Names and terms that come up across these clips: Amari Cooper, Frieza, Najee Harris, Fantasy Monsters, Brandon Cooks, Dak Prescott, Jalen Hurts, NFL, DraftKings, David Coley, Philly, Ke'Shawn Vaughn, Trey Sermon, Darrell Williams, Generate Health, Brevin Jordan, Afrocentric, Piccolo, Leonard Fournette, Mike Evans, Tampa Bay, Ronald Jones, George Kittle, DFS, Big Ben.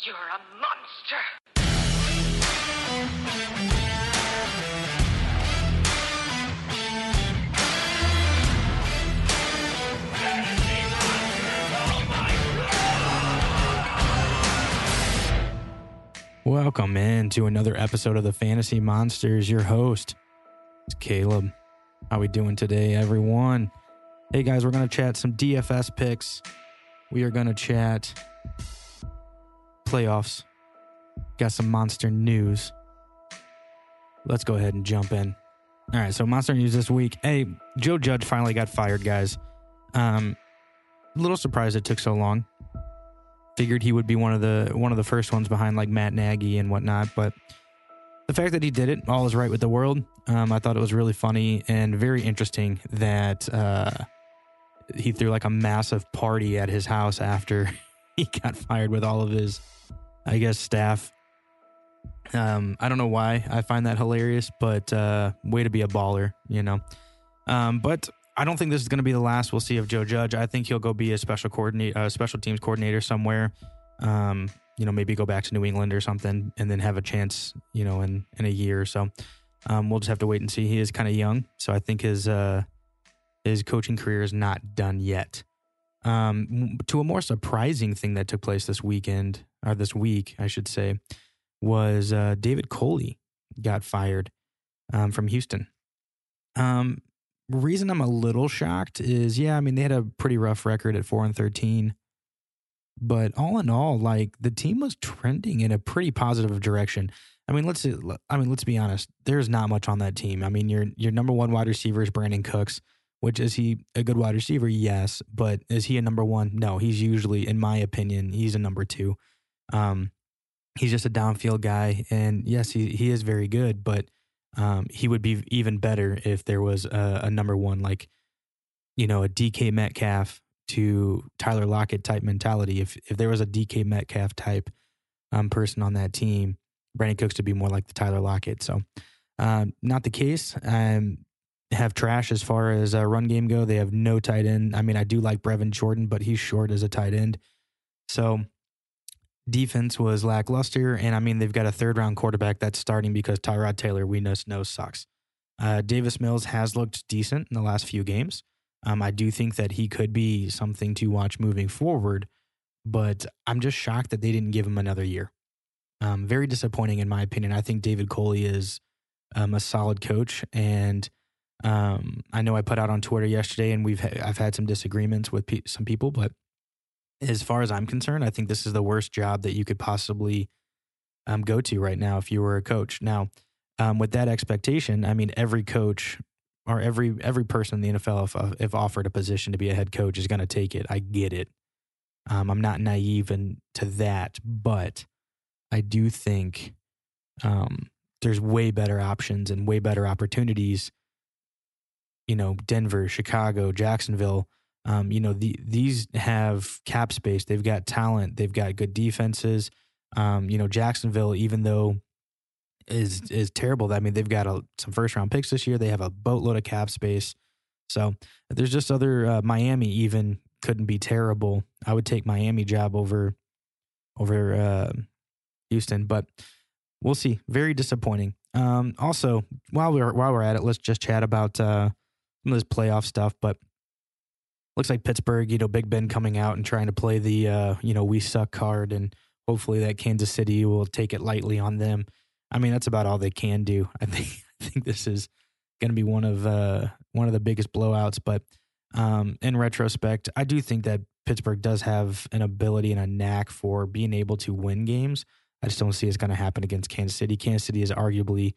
You're a monster. Welcome in to another episode of the Fantasy Monsters. Your host is Caleb. How we doing today, everyone? Hey guys, we're going to chat some DFS picks. We are going to chat playoffs. Got some monster news. Let's go ahead and jump in. All right, so monster news this week. Hey, Joe Judge finally got fired, guys. A little surprised it took so long. Figured he would be one of the first ones behind like Matt Nagy and whatnot, but the fact that he did it, all is right with the world. I thought it was really funny and very interesting that he threw like a massive party at his house after he got fired with all of his, I guess, staff. I don't know why I find that hilarious, but way to be a baller, you know. But I don't think this is going to be the last we'll see of Joe Judge. I think he'll go be a special teams coordinator somewhere. You know, maybe go back to New England or something, and then have a chance, you know, in a year or so. We'll just have to wait and see. He is kind of young, so I think his coaching career is not done yet. To a more surprising thing that took place this week, was David Coley got fired from Houston. Reason I'm a little shocked is, they had a pretty rough record at 4-13, but all in all, like, the team was trending in a pretty positive direction. Let's be honest. There's not much on that team. I mean, your number one wide receiver is Brandon Cooks, which is he a good wide receiver? Yes. But is he a number one? No, he's usually, in my opinion, he's a number two. He's just a downfield guy. And yes, he is very good, but he would be even better if there was a number one, like, you know, a DK Metcalf to Tyler Lockett type mentality. If there was a DK Metcalf type person on that team, Brandon Cooks would be more like the Tyler Lockett. So not the case. Have trash as far as run game go. They have no tight end. I mean, I do like Brevin Jordan, but he's short as a tight end. So defense was lackluster, and I mean, they've got a third-round quarterback that's starting because Tyrod Taylor, we know sucks. Davis Mills has looked decent in the last few games. I do think that he could be something to watch moving forward, but I'm just shocked that they didn't give him another year. Very disappointing in my opinion. I think David Coley is a solid coach, and I know I put out on Twitter yesterday, and I've had some disagreements with some people, but as far as I'm concerned, I think this is the worst job that you could possibly go to right now if you were a coach. Now, with that expectation, I mean, every coach or every person in the NFL, if offered a position to be a head coach, is going to take it. I get it. I'm not naive to that, but I do think there's way better options and way better opportunities. You know, Denver, Chicago, Jacksonville, you know, these have cap space. They've got talent. They've got good defenses. You know, Jacksonville, even though is terrible. I mean, they've got some first-round picks this year. They have a boatload of cap space. So there's just other Miami even couldn't be terrible. I would take Miami job over Houston, but we'll see. Very disappointing. Also, while we're at it, let's just chat about some of this playoff stuff, but looks like Pittsburgh, you know, Big Ben coming out and trying to play the, you know, we suck card, and hopefully that Kansas City will take it lightly on them. I mean, that's about all they can do. I think this is going to be one of the biggest blowouts, but in retrospect, I do think that Pittsburgh does have an ability and a knack for being able to win games. I just don't see it's going to happen against Kansas City. Kansas City is arguably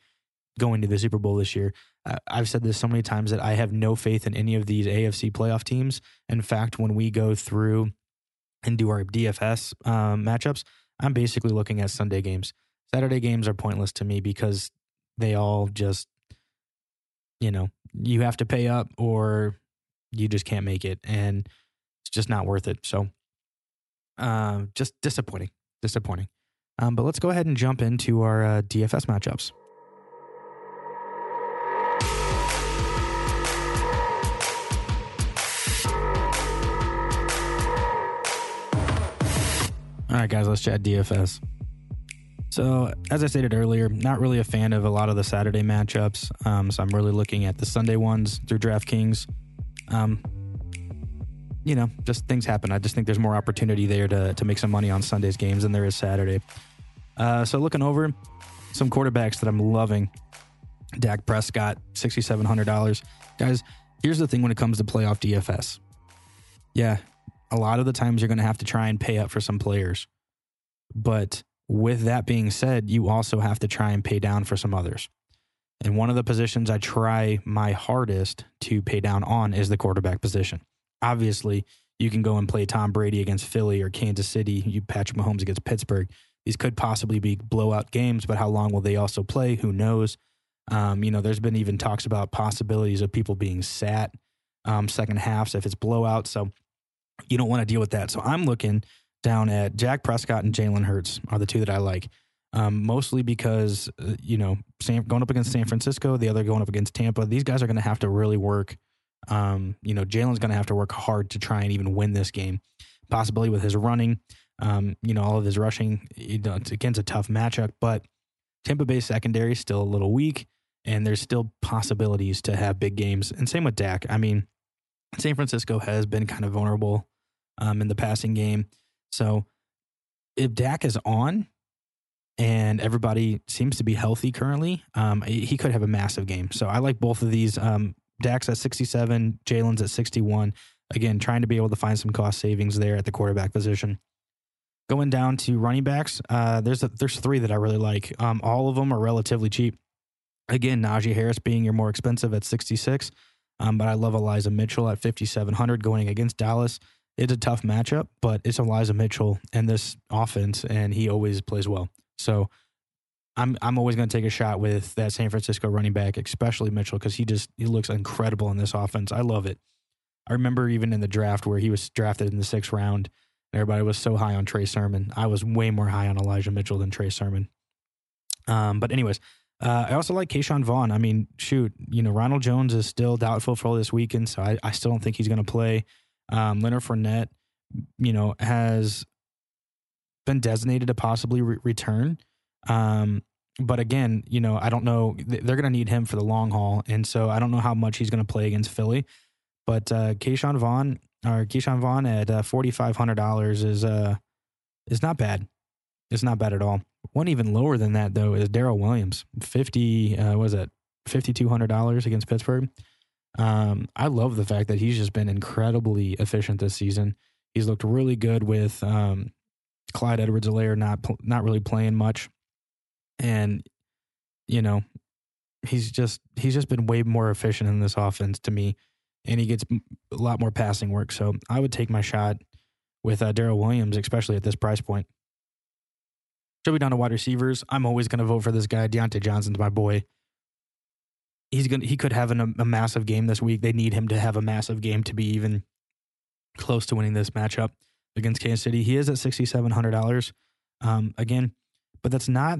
going to the Super Bowl this year. I've said this so many times that I have no faith in any of these AFC playoff teams. In fact, when we go through and do our DFS matchups, I'm basically looking at Sunday games. Saturday games are pointless to me because they all just, you know, you have to pay up or you just can't make it, and it's just not worth it. So just disappointing. But let's go ahead and jump into our DFS matchups. All right, guys, let's chat DFS. So, as I stated earlier, not really a fan of a lot of the Saturday matchups. So I'm really looking at the Sunday ones through DraftKings. You know, just things happen. I just think there's more opportunity there to make some money on Sunday's games than there is Saturday. So looking over some quarterbacks that I'm loving. Dak Prescott, $6,700. Guys, here's the thing when it comes to playoff DFS. Yeah, a lot of the times you're going to have to try and pay up for some players. But with that being said, you also have to try and pay down for some others. And one of the positions I try my hardest to pay down on is the quarterback position. Obviously, you can go and play Tom Brady against Philly or Kansas City, Patrick Mahomes against Pittsburgh. These could possibly be blowout games, but how long will they also play? Who knows? You know, there's been even talks about possibilities of people being sat second halves if it's blowout. So you don't want to deal with that. So I'm looking down at Dak Prescott and Jalen Hurts are the two that I like, mostly because, you know, going up against San Francisco, the other going up against Tampa. These guys are going to have to really work. You know, Jalen's going to have to work hard to try and even win this game, possibly with his running, you know, all of his rushing. You know, it's against a tough matchup, but Tampa Bay secondary is still a little weak, and there's still possibilities to have big games. And same with Dak. I mean, San Francisco has been kind of vulnerable in the passing game. So if Dak is on and everybody seems to be healthy currently, he could have a massive game. So I like both of these. Dak's at 67, Jalen's at 61. Again, trying to be able to find some cost savings there at the quarterback position. Going down to running backs, there's three that I really like. All of them are relatively cheap. Again, Najee Harris being your more expensive at 66, but I love Elijah Mitchell at 5,700 going against Dallas. It's a tough matchup, but it's Elijah Mitchell and this offense, and he always plays well. So I'm always going to take a shot with that San Francisco running back, especially Mitchell, because he looks incredible in this offense. I love it. I remember even in the draft where he was drafted in the 6th round. Everybody was so high on Trey Sermon. I was way more high on Elijah Mitchell than Trey Sermon. But anyways, I also like Ke'Shawn Vaughn. I mean, shoot, you know, Ronald Jones is still doubtful for this weekend, so I still don't think he's going to play. Leonard Fournette, you know, has been designated to possibly return. But again, you know, I don't know. They're going to need him for the long haul, and so I don't know how much he's going to play against Philly. But Ke'Shawn Vaughn at $4,500 is not bad. It's not bad at all. One even lower than that though is Darrell Williams, $5,200 against Pittsburgh. I love the fact that he's just been incredibly efficient this season. He's looked really good with Clyde Edwards-Helaire not really playing much, and you know he's just been way more efficient in this offense to me. And he gets a lot more passing work. So I would take my shot with Darrell Williams, especially at this price point. Jumping down to wide receivers, I'm always going to vote for this guy. Deontay Johnson's my boy. He could have a massive game this week. They need him to have a massive game to be even close to winning this matchup against Kansas City. He is at $6,700 again, but that's not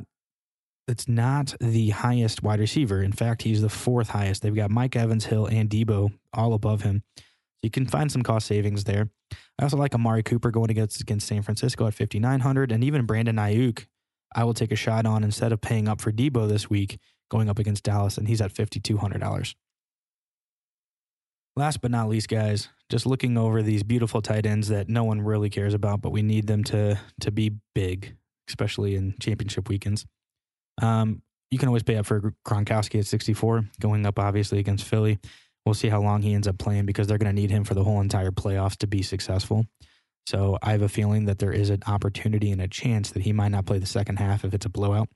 the highest wide receiver. In fact, he's the 4th highest. They've got Mike Evans, Hill, and Debo all above him. So you can find some cost savings there. I also like Amari Cooper going against San Francisco at $5,900. And even Brandon Ayuk, I will take a shot on instead of paying up for Debo this week, going up against Dallas, and he's at $5,200. Last but not least, guys, just looking over these beautiful tight ends that no one really cares about, but we need them to be big, especially in championship weekends. You can always pay up for Gronkowski at 64, going up obviously against Philly. We'll see how long he ends up playing because they're going to need him for the whole entire playoffs to be successful. So I have a feeling that there is an opportunity and a chance that he might not play the second half if it's a blowout.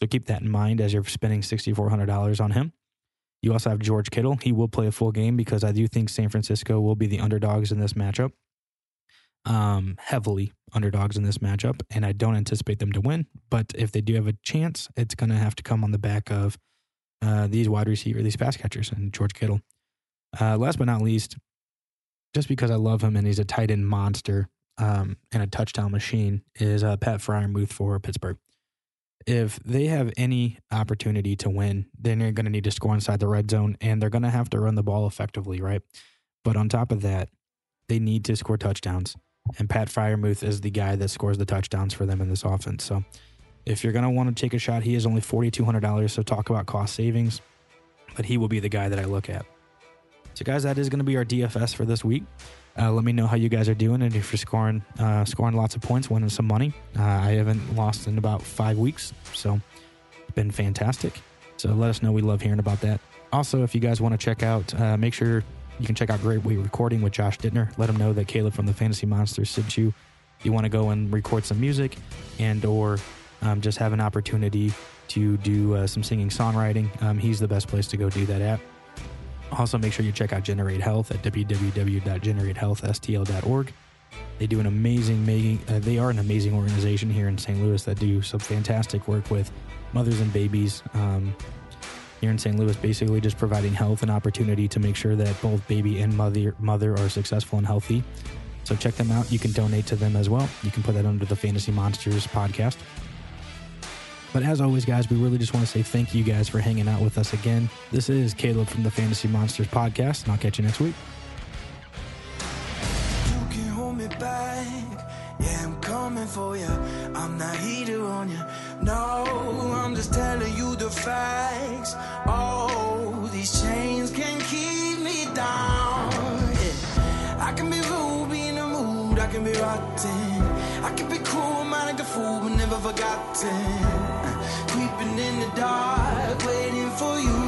So keep that in mind as you're spending $6,400 on him. You also have George Kittle. He will play a full game because I do think San Francisco will be the underdogs in this matchup. Heavily underdogs in this matchup, and I don't anticipate them to win. But if they do have a chance, it's going to have to come on the back of these pass catchers, and George Kittle. Last but not least, just because I love him and he's a tight end monster and a touchdown machine, is Pat Freiermuth for Pittsburgh. If they have any opportunity to win, then they're going to need to score inside the red zone, and they're going to have to run the ball effectively, right? But on top of that, they need to score touchdowns. and Pat Freiermuth is the guy that scores the touchdowns for them in this offense. So if you're going to want to take a shot, he is only $4,200, so talk about cost savings. But he will be the guy that I look at. So, guys, that is going to be our DFS for this week. Let me know how you guys are doing, and if you're scoring lots of points, winning some money. I haven't lost in about 5 weeks, so it's been fantastic. So let us know. We love hearing about that. Also, if you guys want to check out, make sure you can check out Great Weight Recording with Josh Dittner. Let him know that Caleb from the Fantasy Monsters sent you. You want to go and record some music and or just have an opportunity to do some singing songwriting. He's the best place to go do that at. Also, make sure you check out Generate Health at www.generatehealthstl.org. They do an amazing, they are an amazing organization here in St. Louis that do some fantastic work with mothers and babies here in St. Louis, basically just providing health and opportunity to make sure that both baby and mother are successful and healthy. So check them out. You can donate to them as well. You can put that under the Fantasy Monsters podcast. But as always, guys, we really just want to say thank you guys for hanging out with us again. This is Caleb from the Fantasy Monsters podcast, and I'll catch you next week. You can hold me back. Yeah, I'm coming for you. I'm not heater on you. No, I'm just telling you the facts. Oh, these chains can keep me down. Yeah. I can be rude, be in the mood. I can be rotten. I can be cruel, man, like a fool, but never forgotten. Creeping in the dark, waiting for you.